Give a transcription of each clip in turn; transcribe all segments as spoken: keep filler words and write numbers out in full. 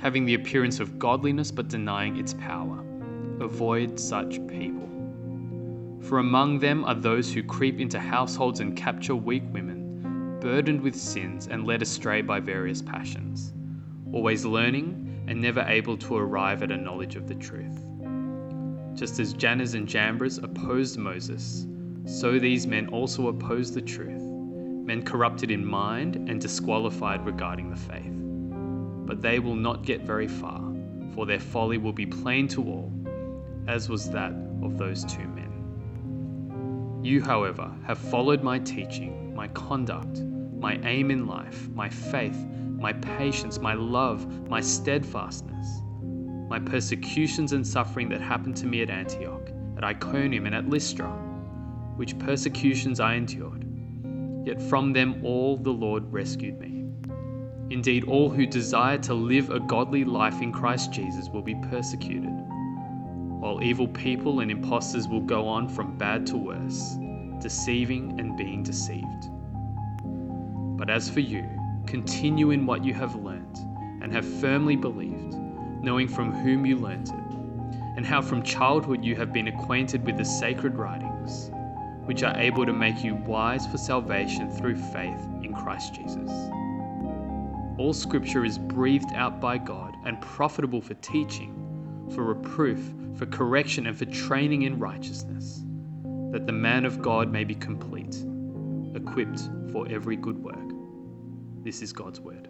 having the appearance of godliness but denying its power. Avoid such people. For among them are those who creep into households and capture weak women, burdened with sins and led astray by various passions, always learning and never able to arrive at a knowledge of the truth. Just as Jannes and Jambres opposed Moses, so these men also oppose the truth, men corrupted in mind and disqualified regarding the faith. But they will not get very far, for their folly will be plain to all, as was that of those two men. You, however, have followed my teaching, my conduct, my aim in life, my faith, my patience, my love, my steadfastness, my persecutions and suffering that happened to me at Antioch, at Iconium and at Lystra, which persecutions I endured. Yet from them all the Lord rescued me. Indeed, all who desire to live a godly life in Christ Jesus will be persecuted, while evil people and impostors will go on from bad to worse, deceiving and being deceived. But as for you, continue in what you have learnt and have firmly believed, knowing from whom you learnt it, and how from childhood you have been acquainted with the sacred writings, which are able to make you wise for salvation through faith in Christ Jesus. All scripture is breathed out by God and profitable for teaching, for reproof, for correction, and for training in righteousness, that the man of God may be complete, equipped for every good work. This is God's word.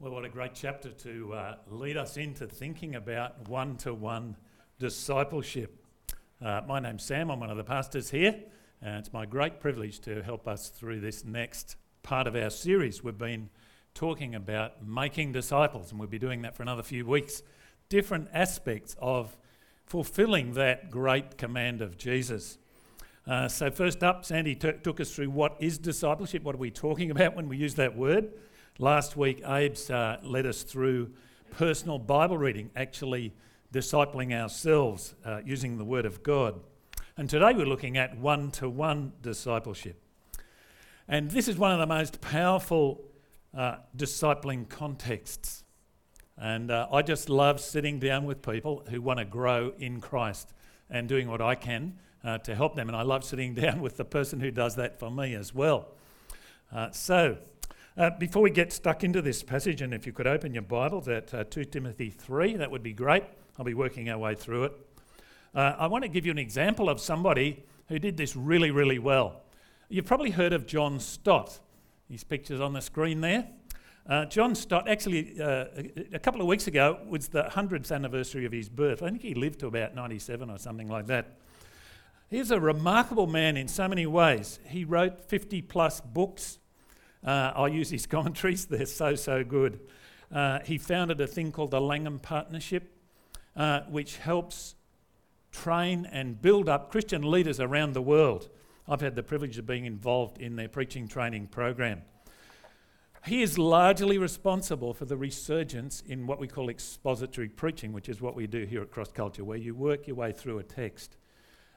Well, what a great chapter to uh, lead us into thinking about one-to-one discipleship. Uh, my name's Sam, I'm one of the pastors here, and it's my great privilege to help us through this next part of our series. We've been talking about making disciples, and we'll be doing that for another few weeks. Different aspects of fulfilling that great command of Jesus. Uh, so first up, Sandy t- took us through what is discipleship, what are we talking about when we use that word. Last week, Abe's uh, led us through personal Bible reading, actually discipling ourselves uh, using the Word of God. And today we're looking at one-to-one discipleship. And this is one of the most powerful uh, discipling contexts. And uh, I just love sitting down with people who want to grow in Christ and doing what I can uh, to help them. And I love sitting down with the person who does that for me as well. Uh, so... Uh, before we get stuck into this passage, and if you could open your Bibles at uh, two Timothy three, that would be great. I'll be working our way through it. Uh, I want to give you an example of somebody who did this really, really well. You've probably heard of John Stott. His picture's on the screen there. Uh, John Stott, actually, uh, a couple of weeks ago, was the hundredth anniversary of his birth. I think he lived to about ninety-seven or something like that. He's a remarkable man in so many ways. He wrote fifty-plus books. Uh, I use his commentaries, they're so, so good. Uh, he founded a thing called the Langham Partnership, uh, which helps train and build up Christian leaders around the world. I've had the privilege of being involved in their preaching training program. He is largely responsible for the resurgence in what we call expository preaching, which is what we do here at Cross Culture, where you work your way through a text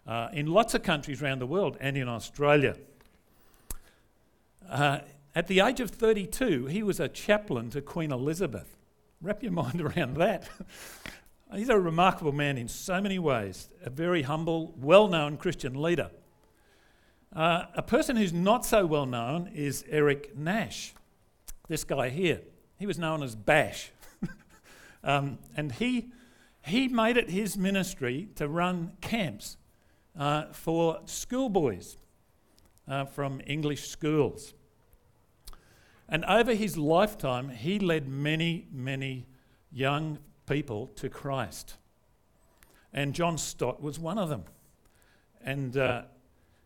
uh, in lots of countries around the world and in Australia. Uh, At the age of thirty-two, he was a chaplain to Queen Elizabeth. Wrap your mind around that. He's a remarkable man in so many ways, a very humble, well-known Christian leader. Uh, a person who's not so well-known is Eric Nash, this guy here. He was known as Bash. um, and he, he made it his ministry to run camps uh, for schoolboys uh, from English schools. And over his lifetime, he led many, many young people to Christ. and John Stott was one of them. And uh,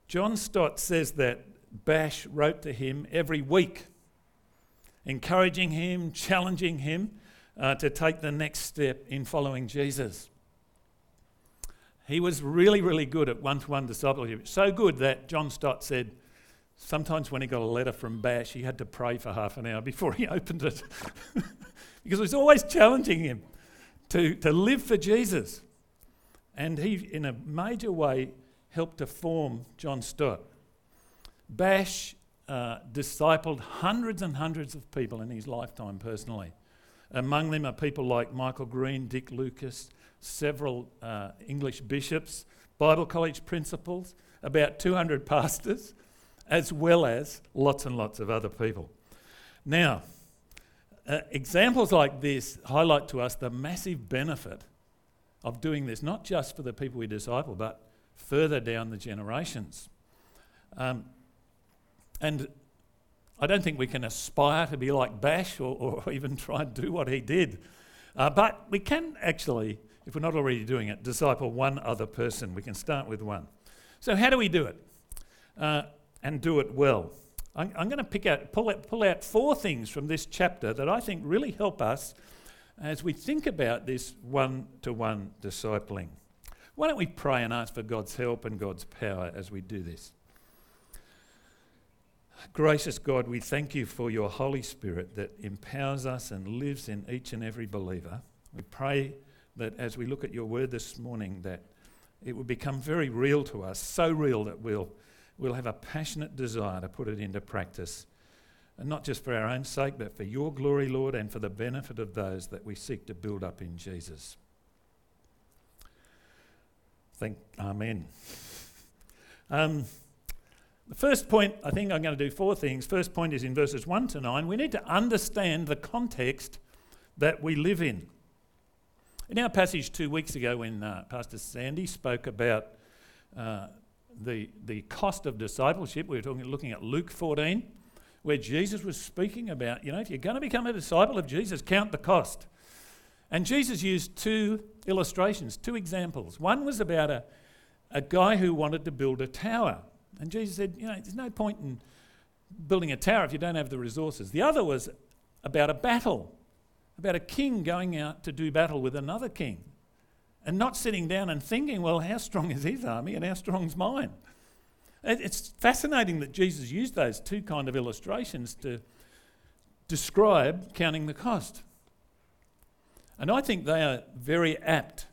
John Stott says that Bash wrote to him every week, encouraging him, challenging him uh, to take the next step in following Jesus. He was really, really good at one-to-one discipleship. So good that John Stott said sometimes when he got a letter from Bash, he had to pray for half an hour before he opened it. Because it was always challenging him to, to live for Jesus. And he, in a major way, helped to form John Stott. Bash uh, discipled hundreds and hundreds of people in his lifetime personally. Among them are people like Michael Green, Dick Lucas, several uh, English bishops, Bible college principals, about two hundred pastors, as well as lots and lots of other people. Now, uh, examples like this highlight to us the massive benefit of doing this, not just for the people we disciple, but further down the generations. Um, and I don't think we can aspire to be like Bash or, or even try and do what he did. Uh, but we can actually, if we're not already doing it, disciple one other person. We can start with one. So how do we do it? Uh, and do it well. I'm, I'm going to pick out, pull out, pull out four things from this chapter that I think really help us as we think about this one-to-one discipling. Why don't we pray and ask for God's help and God's power as we do this? Gracious God, we thank you for your Holy Spirit that empowers us and lives in each and every believer. We pray that as we look at your word this morning, that it will become very real to us, so real that we'll, we'll have a passionate desire to put it into practice. And not just for our own sake, but for your glory, Lord, and for the benefit of those that we seek to build up in Jesus. Thank, Amen. Um, the first point, I think I'm going to do four things. First point is in verses one to nine. We need to understand the context that we live in. In our passage two weeks ago when uh, Pastor Sandy spoke about uh, the, the cost of discipleship, we were talking, looking at Luke fourteen, where Jesus was speaking about, you know, if you're going to become a disciple of Jesus, count the cost. And Jesus used two illustrations, two examples. One was about a, a guy who wanted to build a tower. And Jesus said, you know, there's no point in building a tower if you don't have the resources. The other was about a battle, about a king going out to do battle with another king and not sitting down and thinking, well, how strong is his army and how strong's mine? It's fascinating that Jesus used those two kind of illustrations to describe counting the cost. And I think they are very apt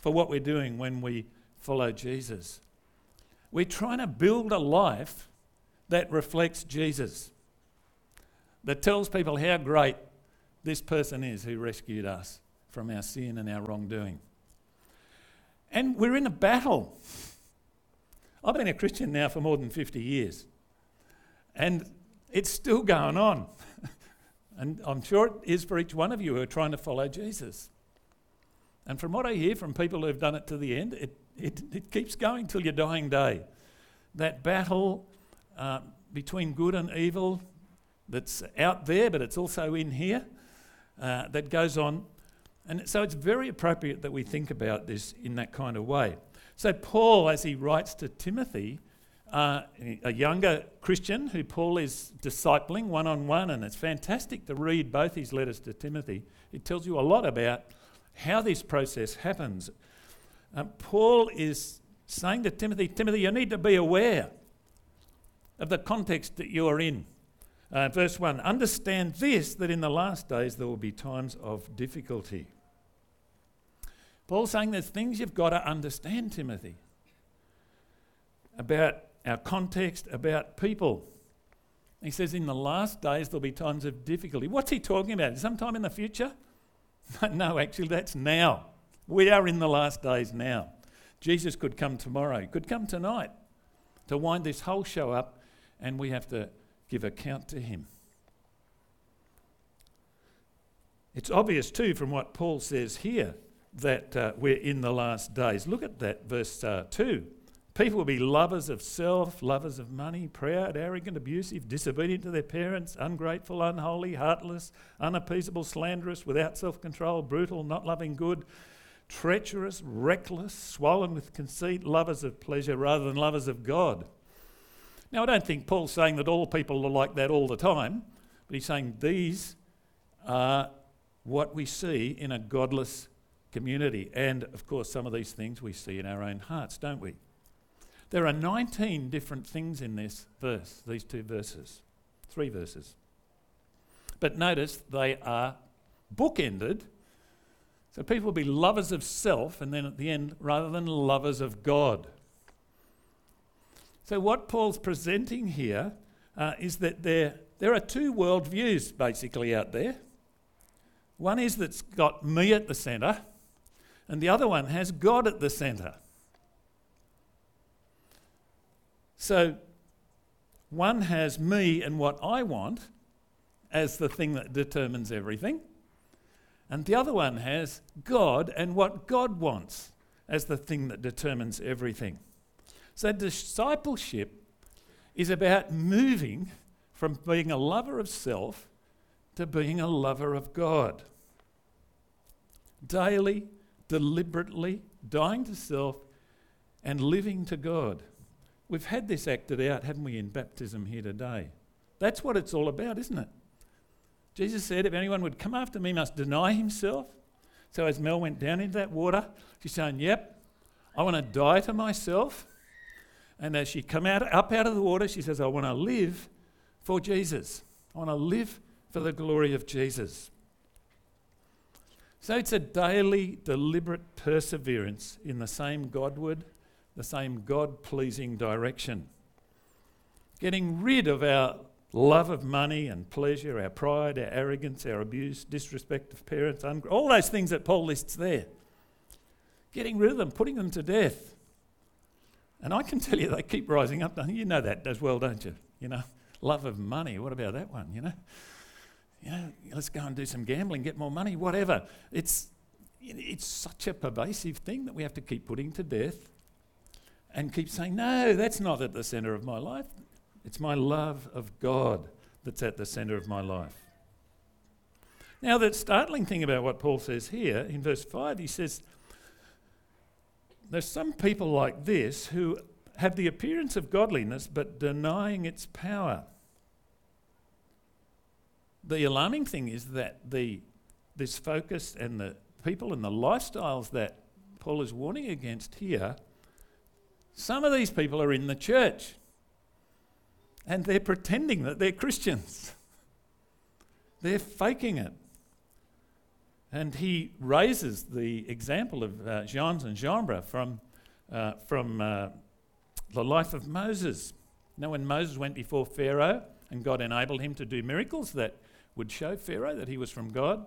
for what we're doing when we follow Jesus. We're trying to build a life that reflects Jesus, that tells people how great this person is who rescued us from our sin and our wrongdoing. And we're in a battle. I've been a Christian now for more than fifty years, and it's still going on. And I'm sure it is for each one of you who are trying to follow Jesus. And from what I hear from people who've done it to the end, it, it, it keeps going till your dying day. That battle uh, between good and evil that's out there, but it's also in here, uh, that goes on. And so it's very appropriate that we think about this in that kind of way. So Paul, as he writes to Timothy, uh, a younger Christian who Paul is discipling one-on-one, and it's fantastic to read both his letters to Timothy. It tells you a lot about how this process happens. Um, Paul is saying to Timothy, Timothy, you need to be aware of the context that you're in. Uh, verse one, understand this, that in the last days there will be times of difficulty. Paul's saying there's things you've got to understand, Timothy, about our context, about people. He says in the last days there'll be times of difficulty. What's he talking about? Sometime in the future? No, actually that's now. We are in the last days now. Jesus could come tomorrow. He could come tonight to wind this whole show up, and we have to give account to him. It's obvious too from what Paul says here that uh, we're in the last days. Look at that, verse uh, two. People will be lovers of self, lovers of money, proud, arrogant, abusive, disobedient to their parents, ungrateful, unholy, heartless, unappeasable, slanderous, without self-control, brutal, not loving good, treacherous, reckless, swollen with conceit, lovers of pleasure rather than lovers of God. Now, I don't think Paul's saying that all people are like that all the time, but he's saying these are what we see in a godless community. And, of course, some of these things we see in our own hearts, don't we? There are nineteen different things in this verse, these two verses, three verses. But notice they are bookended. So people will be lovers of self, and then at the end, rather than lovers of God. So what Paul's presenting here uh, is that there, there are two worldviews basically out there. One is that's got me at the centre, and the other one has God at the centre. So one has me and what I want as the thing that determines everything, and the other one has God and what God wants as the thing that determines everything. So discipleship is about moving from being a lover of self to being a lover of God. Daily, deliberately, dying to self and living to God. We've had this acted out, haven't we, in baptism here today? That's what it's all about, isn't it? Jesus said, if anyone would come after me, he must deny himself. So as Mel went down into that water, she's saying, yep, I want to die to myself. And as she come out, up out of the water, she says, I want to live for Jesus. I want to live for the glory of Jesus. So it's a daily, deliberate perseverance in the same Godward, the same God-pleasing direction. Getting rid of our love of money and pleasure, our pride, our arrogance, our abuse, disrespect of parents, un- all those things that Paul lists there. Getting rid of them, putting them to death. And I can tell you they keep rising up. You know that as well, don't you? You know, love of money. What about that one, you know? You know, let's go and do some gambling, get more money, whatever. It's it's such a pervasive thing that we have to keep putting to death and keep saying, no, that's not at the centre of my life. It's my love of God that's at the centre of my life. Now, the startling thing about what Paul says here in verse five, he says, there's some people like this who have the appearance of godliness but denying its power. The alarming thing is that the this focus and the people and the lifestyles that Paul is warning against here, some of these people are in the church and they're pretending that they're Christians. They're faking it. And he raises the example of uh, Jannes and Jambres from, uh, from uh, the life of Moses. Now, when Moses went before Pharaoh and God enabled him to do miracles that would show Pharaoh that he was from God,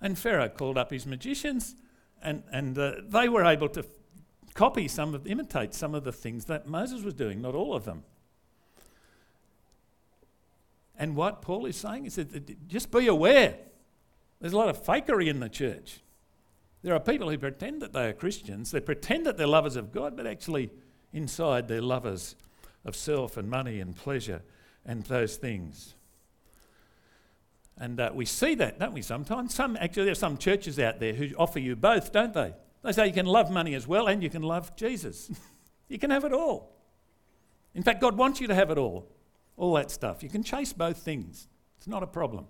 and Pharaoh called up his magicians, and, and uh, they were able to f- copy some of, imitate some of the things that Moses was doing, not all of them. And what Paul is saying is that just be aware. There's a lot of fakery in the church. There are people who pretend that they are Christians. They pretend that they're lovers of God, but actually inside they're lovers of self and money and pleasure and those things. And uh, we see that, don't we, sometimes? Some actually, there are some churches out there who offer you both, don't they? They say you can love money as well and you can love Jesus. You can have it all. In fact, God wants you to have it all, all that stuff. You can chase both things. It's not a problem.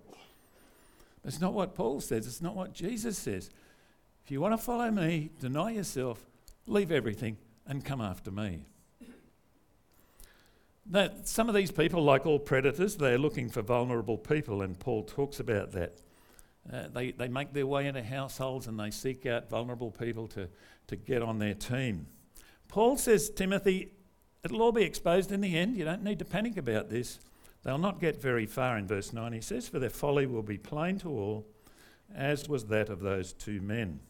It's not what Paul says. It's not what Jesus says. If you want to follow me, deny yourself, leave everything, and come after me. Now, some of these people, like all predators, they're looking for vulnerable people, and Paul talks about that. Uh, they, they make their way into households and they seek out vulnerable people to, to get on their team. Paul says, Timothy, it'll all be exposed in the end. You don't need to panic about this. They'll not get very far in verse nine. He says, for their folly will be plain to all, as was that of those two men.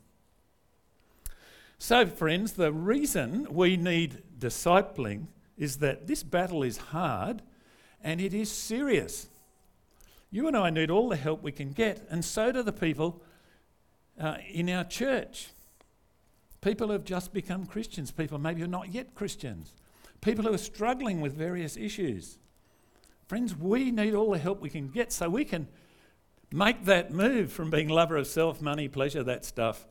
So, friends, the reason we need discipling is that this battle is hard and it is serious. You and I need all the help we can get, and so do the people uh, in our church. People who have just become Christians, people maybe who are not yet Christians, people who are struggling with various issues. Friends, we need all the help we can get so we can make that move from being lover of self, money, pleasure, that stuff,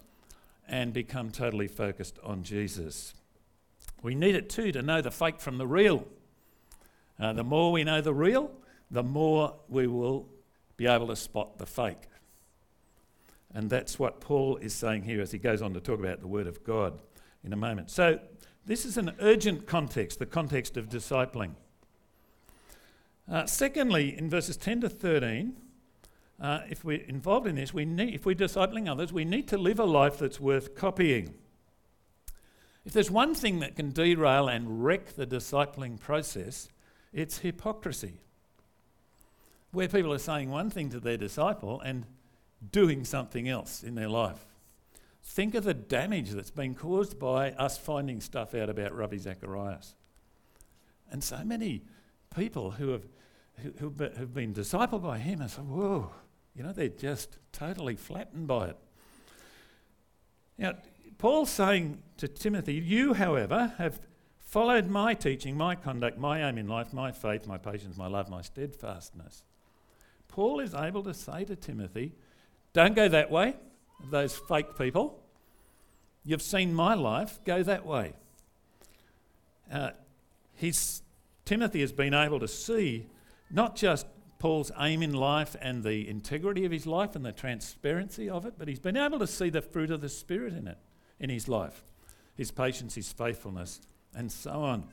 and become totally focused on Jesus. We need it too to know the fake from the real. Uh, the more we know the real, the more we will be able to spot the fake. And that's what Paul is saying here as he goes on to talk about the Word of God in a moment. So this is an urgent context, the context of discipling. Uh, secondly, in verses ten to thirteen, uh, if we're involved in this, we need, if we're discipling others, we need to live a life that's worth copying. If there's one thing that can derail and wreck the discipling process, it's hypocrisy, where people are saying one thing to their disciple and doing something else in their life. Think of the damage that's been caused by us finding stuff out about Ravi Zacharias. And so many people who have who have been discipled by him and say, whoa, you know, they're just totally flattened by it. Now, Paul's saying to Timothy, you, however, have followed my teaching, my conduct, my aim in life, my faith, my patience, my love, my steadfastness. Paul is able to say to Timothy, don't go that way, those fake people. You've seen my life, go that way. Uh, he's, Timothy has been able to see not just Paul's aim in life and the integrity of his life and the transparency of it, but he's been able to see the fruit of the Spirit in it, in his life, his patience, his faithfulness, and so on.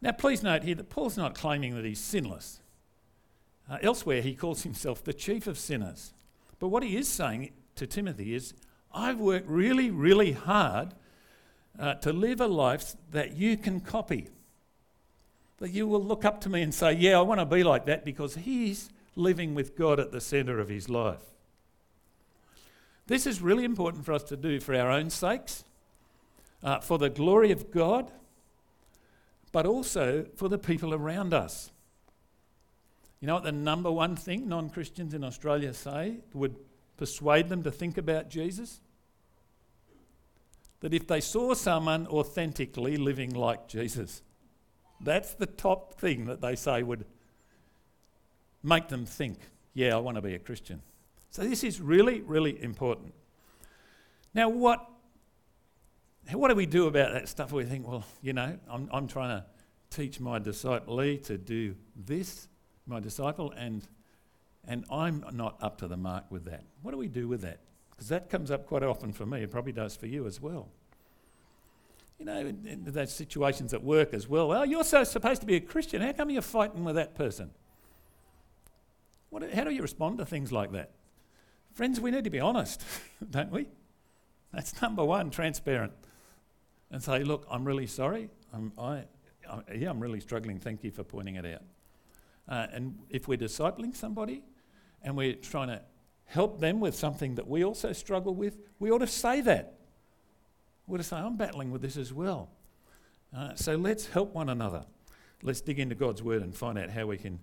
Now, please note here that Paul's not claiming that he's sinless. Uh, elsewhere, he calls himself the chief of sinners. But what he is saying to Timothy is, I've worked really, really hard uh, to live a life that you can copy, that you will look up to me and say, yeah, I want to be like that, because he's living with God at the centre of his life. This is really important for us to do for our own sakes, uh, for the glory of God, but also for the people around us. You know what the number one thing non-Christians in Australia say would persuade them to think about Jesus? That if they saw someone authentically living like Jesus, that's the top thing that they say would make them think, yeah, I want to be a Christian. So this is really, really important. Now, what what do we do about that stuff? We think, well, you know, I'm, I'm trying to teach my disciplee to do this, my disciple, and and I'm not up to the mark with that. What do we do with that? Because that comes up quite often for me. It probably does for you as well. You know, in, in those situations at work as well. Well, you're so supposed to be a Christian. How come you're fighting with that person? What? How do you respond to things like that? Friends, we need to be honest, don't we? That's number one, transparent. And say, look, I'm really sorry. I'm, I, I, yeah, I'm really struggling. Thank you for pointing it out. Uh, and if we're discipling somebody and we're trying to help them with something that we also struggle with, we ought to say that. We ought to say, I'm battling with this as well. Uh, so let's help one another. Let's dig into God's Word and find out how we can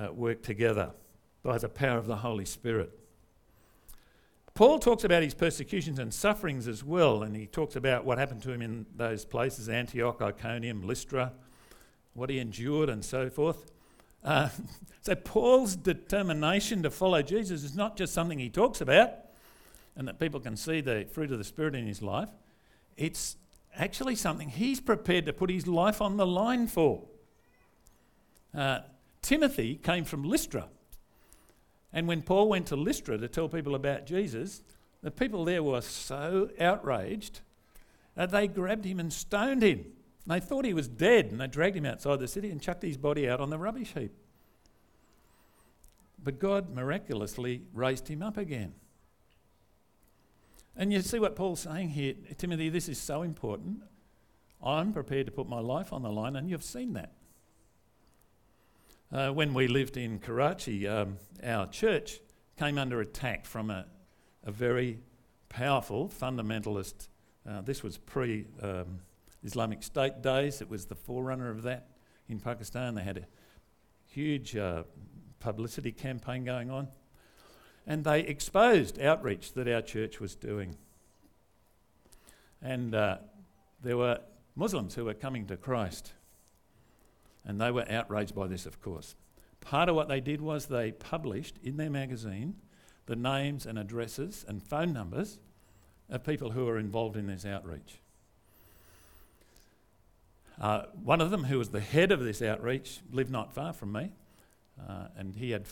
uh, work together by the power of the Holy Spirit. Paul talks about his persecutions and sufferings as well, and he talks about what happened to him in those places, Antioch, Iconium, Lystra, what he endured and so forth. Uh, so Paul's determination to follow Jesus is not just something he talks about and that people can see the fruit of the Spirit in his life. It's actually something he's prepared to put his life on the line for. Uh, Timothy came from Lystra, and when Paul went to Lystra to tell people about Jesus, the people there were so outraged that they grabbed him and stoned him. They thought he was dead, and they dragged him outside the city and chucked his body out on the rubbish heap. But God miraculously raised him up again. And you see what Paul's saying here, Timothy, this is so important. I'm prepared to put my life on the line, and you've seen that. Uh, when we lived in Karachi, um, our church came under attack from a, a very powerful fundamentalist, uh, this was pre... Um, Islamic State days. It was the forerunner of that in Pakistan. They had a huge uh, publicity campaign going on, and they exposed outreach that our church was doing. And uh, there were Muslims who were coming to Christ, and they were outraged by this, of course. Part of what they did was they published in their magazine the names and addresses and phone numbers of people who are involved in this outreach. Uh, one of them, who was the head of this outreach, lived not far from me, uh, and he had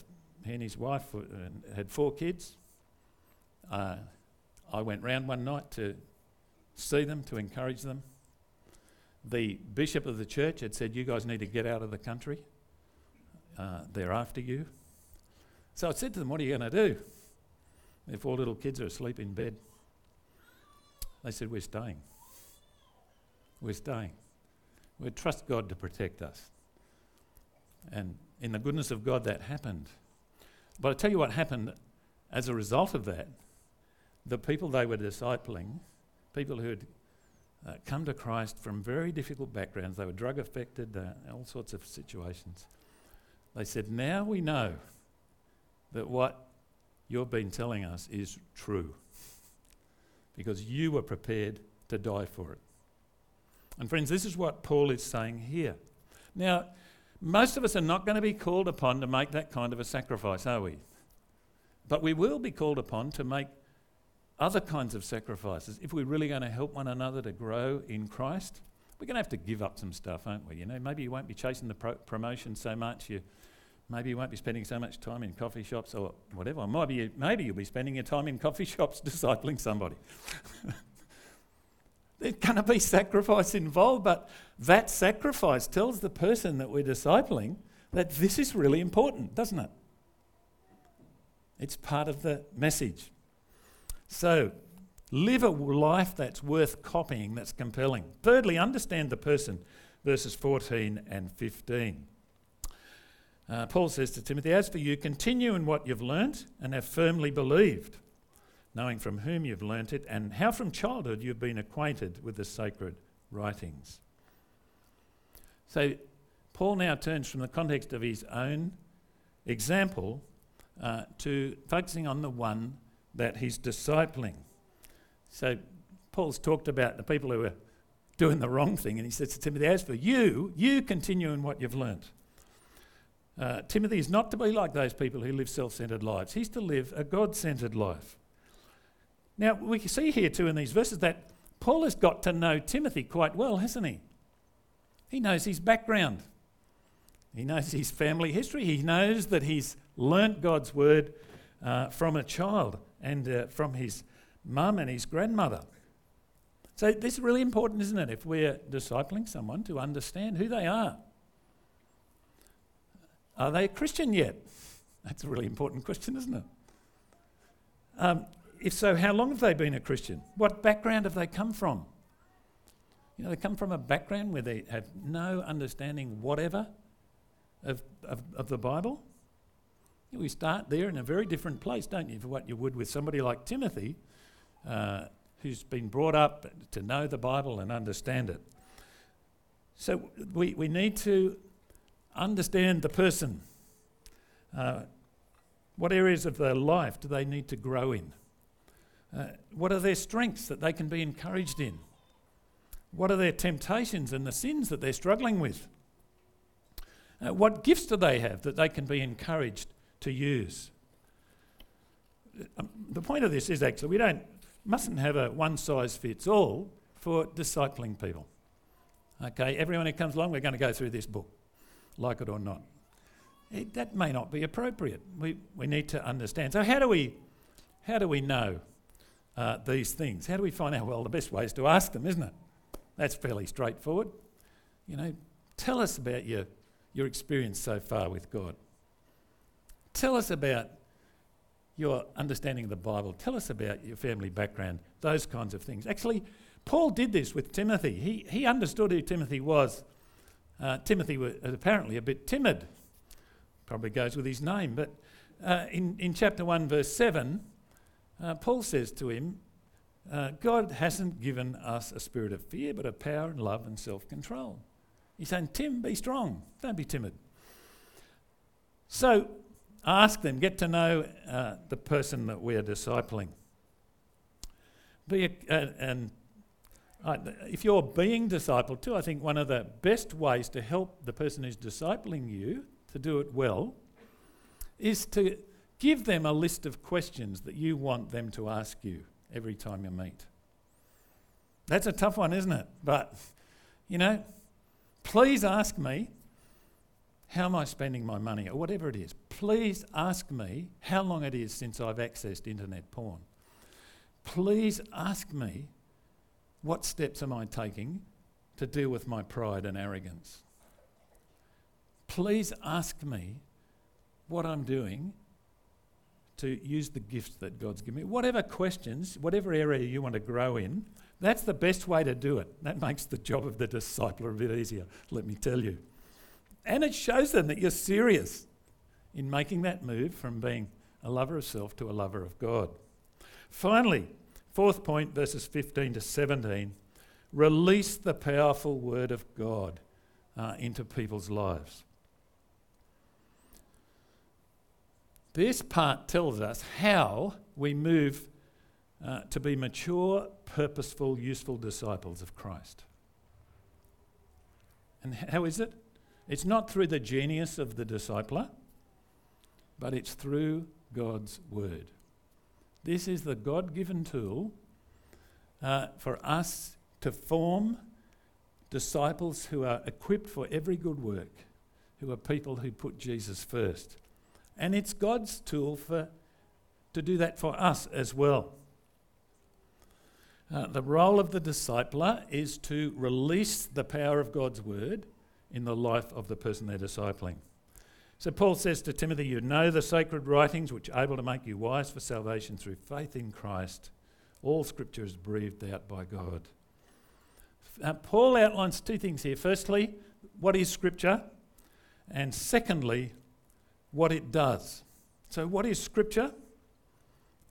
he and his wife were, uh, had four kids. Uh, I went round one night to see them, to encourage them. The bishop of the church had said, "You guys need to get out of the country. Uh, they're after you." So I said to them, "What are you going to do? Their four little kids are asleep in bed." They said, "We're staying. We're staying. We trust God to protect us." And in the goodness of God, that happened. But I tell you what happened as a result of that. The people they were discipling, people who had uh, come to Christ from very difficult backgrounds, they were drug affected, uh, all sorts of situations. They said, "Now we know that what you've been telling us is true, because you were prepared to die for it." And friends, this is what Paul is saying here. Now, most of us are not going to be called upon to make that kind of a sacrifice, are we? But we will be called upon to make other kinds of sacrifices. If we're really going to help one another to grow in Christ, we're going to have to give up some stuff, aren't we? You know, maybe you won't be chasing the pro- promotion so much. You, maybe you won't be spending so much time in coffee shops or whatever. Maybe, you, maybe you'll be spending your time in coffee shops discipling somebody. There's going to be sacrifice involved, but that sacrifice tells the person that we're discipling that this is really important, doesn't it? It's part of the message. So, live a life that's worth copying, that's compelling. Thirdly, understand the person, verses fourteen and fifteen. Uh, Paul says to Timothy, "As for you, continue in what you've learnt and have firmly believed, knowing from whom you've learnt it and how from childhood you've been acquainted with the sacred writings." So, Paul now turns from the context of his own example uh, to focusing on the one that he's discipling. So Paul's talked about the people who are doing the wrong thing, and he says to Timothy, "As for you, you continue in what you've learnt." Uh, Timothy is not to be like those people who live self-centred lives. He's to live a God-centred life. Now, we can see here too in these verses that Paul has got to know Timothy quite well, hasn't he? He knows his background. He knows his family history. He knows that he's learnt God's word uh, from a child and uh, from his mum and his grandmother. So this is really important, isn't it, if we're discipling someone, to understand who they are. Are they a Christian yet? That's a really important question, isn't it? Um, if so, how long have they been a Christian? What background have they come from? You know, they come from a background where they have no understanding whatever of, of, of the Bible. We start there in a very different place, don't you, for what you would with somebody like Timothy, uh, who's been brought up to know the Bible and understand it. So we, we need to understand the person. Uh, what areas of their life do they need to grow in? Uh, what are their strengths that they can be encouraged in? What are their temptations and the sins that they're struggling with? Uh, what gifts do they have that they can be encouraged to use? Um, the point of this is actually we don't mustn't have a one-size-fits-all for discipling people. Okay, everyone who comes along, we're going to go through this book, like it or not. It, that may not be appropriate. We we need to understand. So how do we how do we know uh, these things? How do we find out? Well, the best way is to ask them, isn't it? That's fairly straightforward. You know, tell us about your your experience so far with God. Tell us about your understanding of the Bible. Tell us about your family background, those kinds of things. Actually, Paul did this with Timothy. He he understood who Timothy was. Uh, Timothy was apparently a bit timid. Probably goes with his name. But uh, in, in chapter one, verse seven, uh, Paul says to him, uh, "God hasn't given us a spirit of fear, but of power and love and self-control." He's saying, Tim, be strong. Don't be timid. So, ask them, get to know uh, the person that we are discipling. Be a, uh, and uh, if you're being discipled too, I think one of the best ways to help the person who's discipling you to do it well is to give them a list of questions that you want them to ask you every time you meet. That's a tough one, isn't it? But, you know, please ask me, how am I spending my money? Or whatever it is. Please ask me how long it is since I've accessed internet porn. Please ask me, what steps am I taking to deal with my pride and arrogance? Please ask me what I'm doing to use the gifts that God's given me. Whatever questions, whatever area you want to grow in, that's the best way to do it. That makes the job of the discipler a bit easier, let me tell you. And it shows them that you're serious in making that move from being a lover of self to a lover of God. Finally, fourth point, verses fifteen to seventeen, release the powerful word of God uh, into people's lives. This part tells us how we move uh, to be mature, purposeful, useful disciples of Christ. And how is it? It's not through the genius of the discipler, but it's through God's word. This is the God-given tool uh, for us to form disciples who are equipped for every good work, who are people who put Jesus first. And it's God's tool for to do that for us as well. Uh, the role of the discipler is to release the power of God's word in the life of the person they're discipling. So Paul says to Timothy, you know the sacred writings which are able to make you wise for salvation through faith in Christ. All scripture is breathed out by God. Uh, Paul outlines two things here. Firstly, what is scripture? And secondly, what it does. So what is scripture?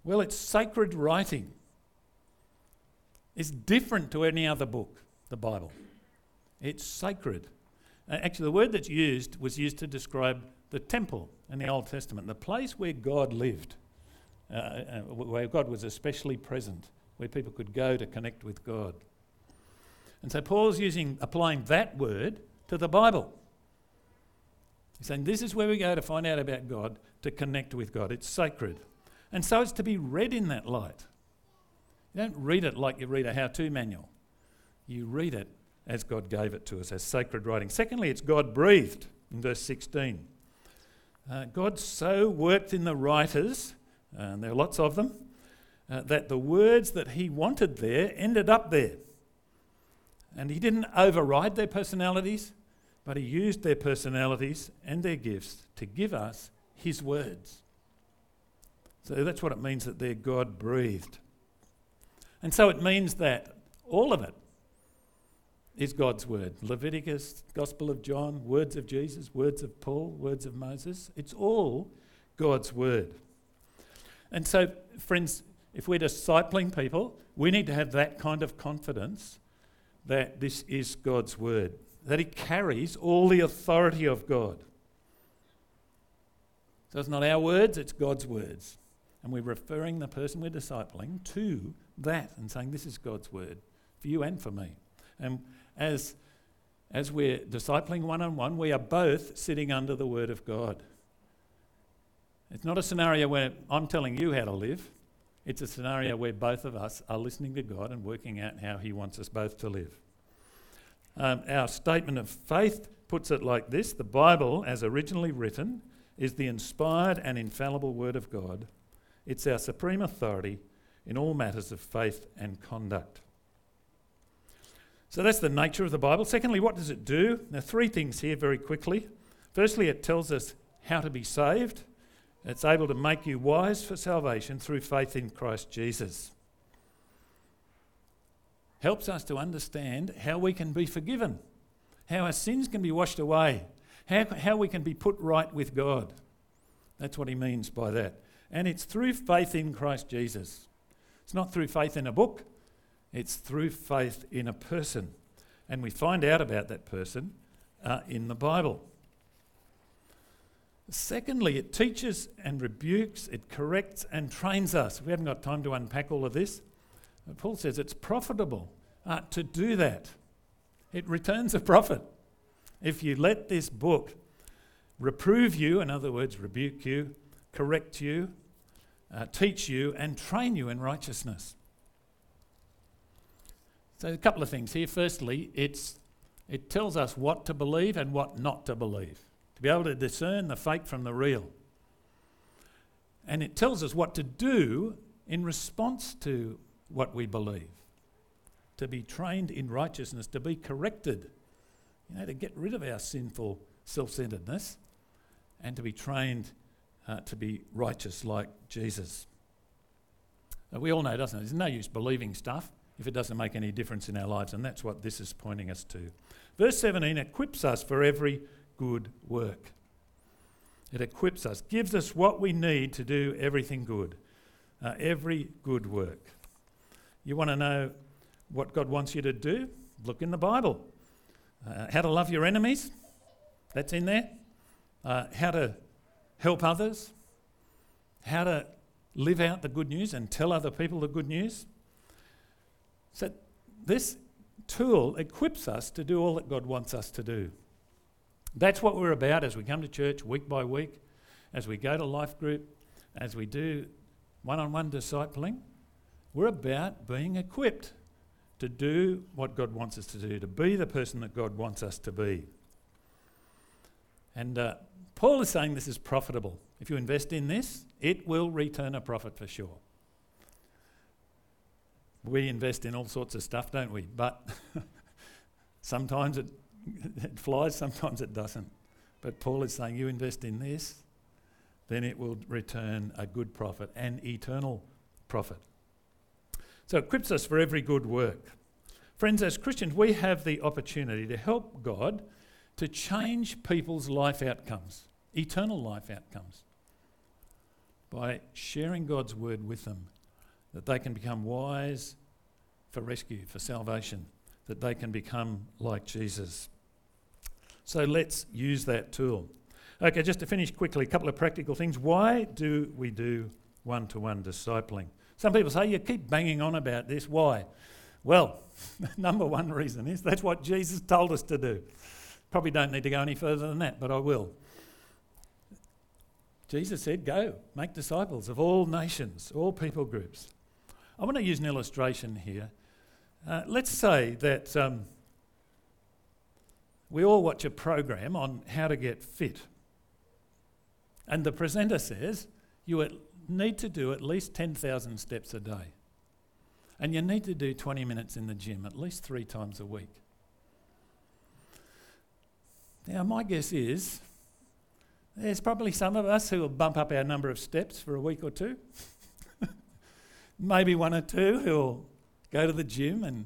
Well, it's sacred writing. It's different to any other book, the Bible. It's sacred. Uh, actually, the word that's used was used to describe the temple in the Old Testament, the place where God lived, uh, uh, where God was especially present, where people could go to connect with God. And so Paul's using, applying that word to the Bible. He's saying this is where we go to find out about God, to connect with God. It's sacred. And so it's to be read in that light. You don't read it like you read a how-to manual. You read it as God gave it to us, as sacred writing. Secondly, it's God-breathed in verse sixteen. Uh, God so worked in the writers, uh, and there are lots of them, uh, that the words that he wanted there ended up there. And he didn't override their personalities, but he used their personalities and their gifts to give us his words. So that's what it means that they're God-breathed. And so it means that all of it is God's word. Leviticus, Gospel of John, words of Jesus, words of Paul, words of Moses. It's all God's word. And so, friends, if we're discipling people, we need to have that kind of confidence that this is God's word, that it carries all the authority of God. So it's not our words, it's God's words. And we're referring the person we're discipling to that and saying, this is God's word for you and for me. And as, as we're discipling one-on-one, we are both sitting under the word of God. It's not a scenario where I'm telling you how to live. It's a scenario where both of us are listening to God and working out how he wants us both to live. Um, our statement of faith puts it like this. The Bible, as originally written, is the inspired and infallible word of God. It's our supreme authority in all matters of faith and conduct. So that's the nature of the Bible. Secondly, what does it do? Now, three things here very quickly. Firstly, it tells us how to be saved. It's able to make you wise for salvation through faith in Christ Jesus. Helps us to understand how we can be forgiven, how our sins can be washed away, how, how we can be put right with God. That's what he means by that. And it's through faith in Christ Jesus. It's not through faith in a book. It's through faith in a person. And we find out about that person uh, in the Bible. Secondly, it teaches and rebukes, it corrects and trains us. We haven't got time to unpack all of this. But Paul says it's profitable uh, to do that. It returns a profit. If you let this book reprove you, in other words, rebuke you, correct you, uh, teach you and train you in righteousness. So a couple of things here. Firstly, it's it tells us what to believe and what not to believe, to be able to discern the fake from the real. And it tells us what to do in response to what we believe, to be trained in righteousness, to be corrected, you know, to get rid of our sinful self-centeredness and to be trained uh, to be righteous like Jesus. Now, we all know, doesn't it? There's no use believing stuff if it doesn't make any difference in our lives, and that's what this is pointing us to. Verse seventeen equips us for every good work. It equips us, gives us what we need to do everything good, uh, every good work. You want to know what God wants you to do? Look in the Bible. Uh, how to love your enemies, that's in there. Uh, how to help others, how to live out the good news and tell other people the good news. So this tool equips us to do all that God wants us to do. That's what we're about as we come to church week by week, as we go to life group, as we do one-on-one discipling. We're about being equipped to do what God wants us to do, to be the person that God wants us to be. And uh, Paul is saying this is profitable. If you invest in this, it will return a profit for sure. We invest in all sorts of stuff, don't we? But sometimes it It flies, sometimes it doesn't. But Paul is saying, you invest in this, then it will return a good profit, an eternal profit. So it equips us for every good work. Friends, as Christians, we have the opportunity to help God to change people's life outcomes, eternal life outcomes, by sharing God's word with them, that they can become wise for rescue, for salvation, that they can become like Jesus. So let's use that tool. Okay, just to finish quickly, a couple of practical things. Why do we do one-to-one discipling? Some people say, you keep banging on about this. Why? Well, number one reason is that's what Jesus told us to do. Probably don't need to go any further than that, but I will. Jesus said, go, make disciples of all nations, all people groups. I want to use an illustration here. Uh, let's say that um, we all watch a program on how to get fit. And the presenter says you at need to do at least ten thousand steps a day. And you need to do twenty minutes in the gym at least three times a week. Now, my guess is there's probably some of us who will bump up our number of steps for a week or two. Maybe one or two who will go to the gym and,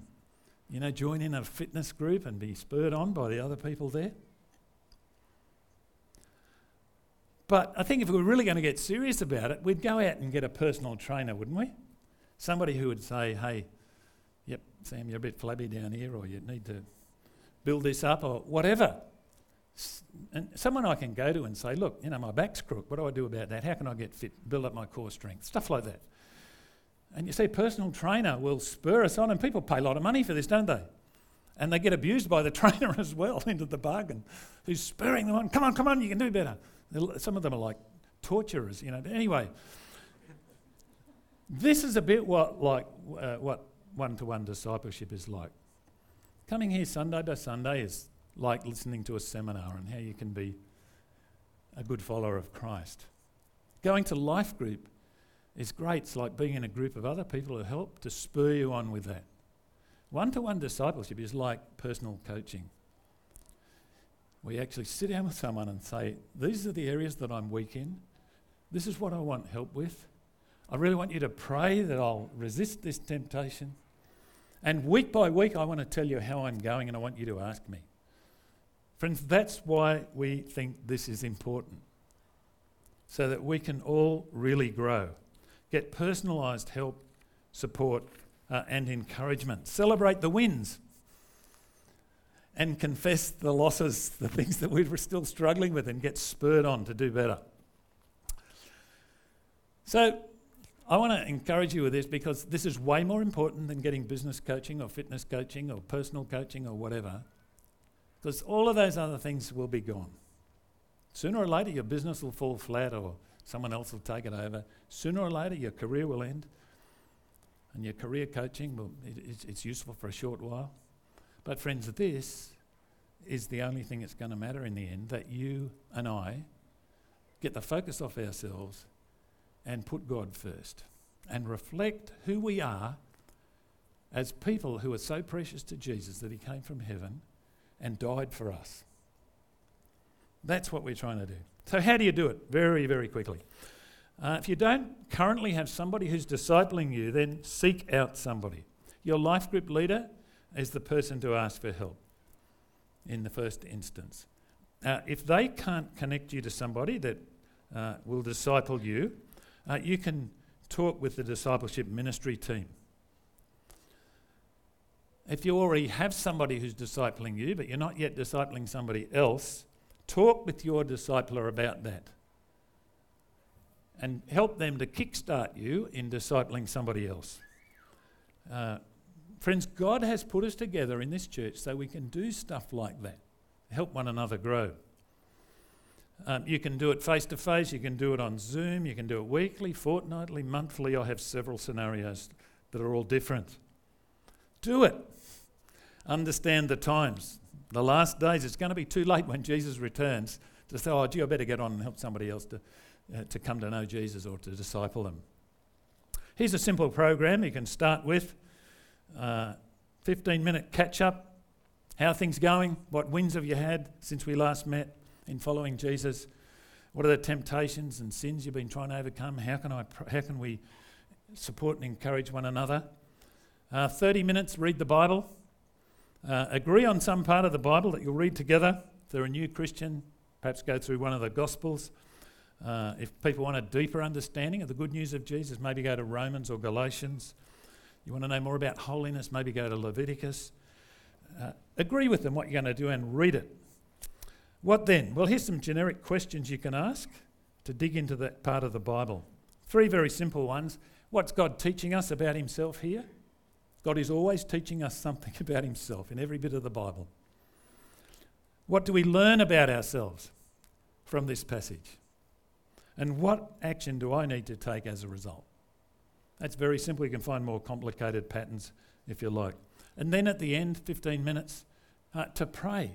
you know, join in a fitness group and be spurred on by the other people there. But I think if we were really going to get serious about it, we'd go out and get a personal trainer, wouldn't we? Somebody who would say, hey, yep, Sam, you're a bit flabby down here, or you need to build this up, or whatever. S- and someone I can go to and say, look, you know, my back's crook. What do I do about that? How can I get fit, build up my core strength? Stuff like that. And you see, personal trainer will spur us on, and people pay a lot of money for this, don't they? And they get abused by the trainer as well, into the bargain, who's spurring them on. Come on, come on, you can do better. Some of them are like torturers, you know. But anyway, this is a bit what like uh, what one-to-one discipleship is like. Coming here Sunday by Sunday is like listening to a seminar on how you can be a good follower of Christ. Going to life group is great. It's like being in a group of other people who help to spur you on with that. One-to-one discipleship is like personal coaching. We actually sit down with someone and say, these are the areas that I'm weak in. This is what I want help with. I really want you to pray that I'll resist this temptation. And week by week, I want to tell you how I'm going, and I want you to ask me. Friends, that's why we think this is important, so that we can all really grow. Get personalised help, support, uh, and encouragement. Celebrate the wins and confess the losses, the things that we were still struggling with, and get spurred on to do better. So I want to encourage you with this, because this is way more important than getting business coaching or fitness coaching or personal coaching or whatever, because all of those other things will be gone. Sooner or later, your business will fall flat, or someone else will take it over. Sooner or later, your career will end. And your career coaching, well, it, it's, it's useful for a short while. But friends, this is the only thing that's going to matter in the end, that you and I get the focus off ourselves and put God first and reflect who we are as people who are so precious to Jesus that he came from heaven and died for us. That's what we're trying to do. So how do you do it? Very, very quickly. Uh, if you don't currently have somebody who's discipling you, then seek out somebody. Your life group leader is the person to ask for help in the first instance. Uh, if they can't connect you to somebody that uh, will disciple you, uh, you can talk with the discipleship ministry team. If you already have somebody who's discipling you, but you're not yet discipling somebody else, talk with your discipler about that and help them to kickstart you in discipling somebody else. Uh, friends, God has put us together in this church so we can do stuff like that, help one another grow. Um, you can do it face-to-face, you can do it on Zoom, you can do it weekly, fortnightly, monthly. I have several scenarios that are all different. Do it. Understand the times. The last days, it's going to be too late when Jesus returns to say, oh, gee, I better get on and help somebody else to, uh, to come to know Jesus or to disciple them. Here's a simple program you can start with. Uh, fifteen-minute catch-up. How are things going? What wins have you had since we last met in following Jesus? What are the temptations and sins you've been trying to overcome? How can, I pr- how can we support and encourage one another? Uh, thirty minutes, read the Bible. Uh, agree on some part of the Bible that you'll read together. If they're a new Christian, perhaps go through one of the Gospels. Uh, if people want a deeper understanding of the good news of Jesus, maybe go to Romans or Galatians. You want to know more about holiness, maybe go to Leviticus. Uh, agree with them what you're going to do and read it. What then? Well, here's some generic questions you can ask to dig into that part of the Bible. Three very simple ones. What's God teaching us about himself here? God is always teaching us something about himself in every bit of the Bible. What do we learn about ourselves from this passage? And what action do I need to take as a result? That's very simple. You can find more complicated patterns if you like. And then at the end, fifteen minutes, uh, to pray.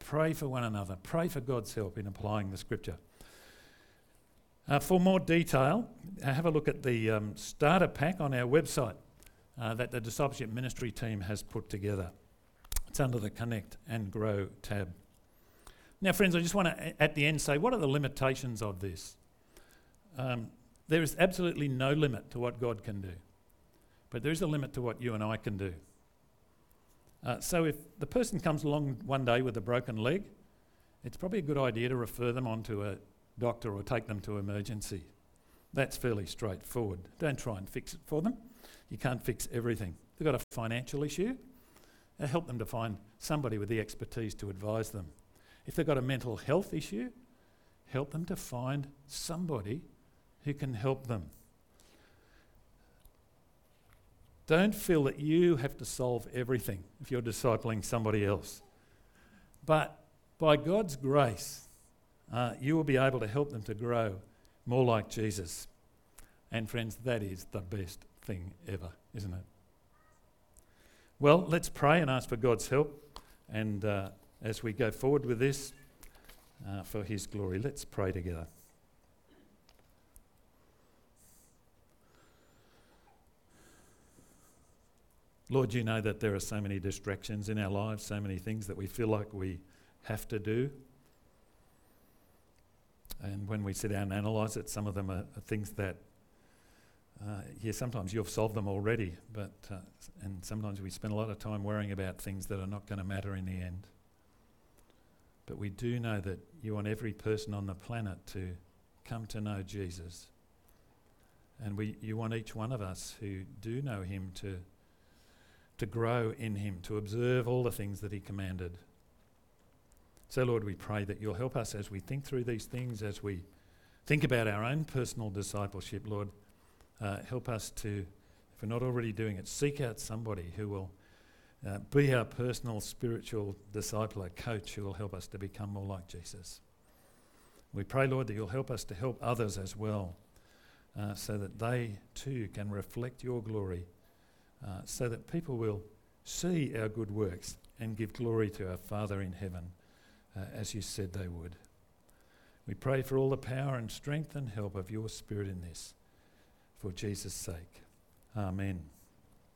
Pray for one another. Pray for God's help in applying the scripture. Uh, for more detail, have a look at the um, starter pack on our website. Uh, that the discipleship ministry team has put together. It's under the Connect and Grow tab. Now, friends, I just want to, at the end, say, what are the limitations of this? Um, there is absolutely no limit to what God can do, but there is a limit to what you and I can do. Uh, so if the person comes along one day with a broken leg, it's probably a good idea to refer them on to a doctor or take them to emergency. That's fairly straightforward. Don't try and fix it for them. You can't fix everything. They've got a financial issue. Help them to find somebody with the expertise to advise them. If they've got a mental health issue, help them to find somebody who can help them. Don't feel that you have to solve everything if you're discipling somebody else. But by God's grace, uh, you will be able to help them to grow more like Jesus. And friends, that is the best thing ever, isn't it? Well, let's pray and ask for God's help, and uh, as we go forward with this, uh, for his glory, let's pray together. Lord, you know that there are so many distractions in our lives, so many things that we feel like we have to do. And when we sit down and analyse it, some of them are, are things that, uh, yeah, sometimes you've solved them already, but uh, and sometimes we spend a lot of time worrying about things that are not going to matter in the end. But we do know that you want every person on the planet to come to know Jesus. And we, you want each one of us who do know him to, to grow in him, to observe all the things that he commanded. So, Lord, we pray that you'll help us as we think through these things, as we think about our own personal discipleship, Lord. Uh, help us to, if we're not already doing it, seek out somebody who will uh, be our personal spiritual discipler, coach, who will help us to become more like Jesus. We pray, Lord, that you'll help us to help others as well uh, so that they too can reflect your glory, uh, so that people will see our good works and give glory to our Father in heaven, uh, as you said they would. We pray for all the power and strength and help of your Spirit in this, for Jesus' sake. Amen.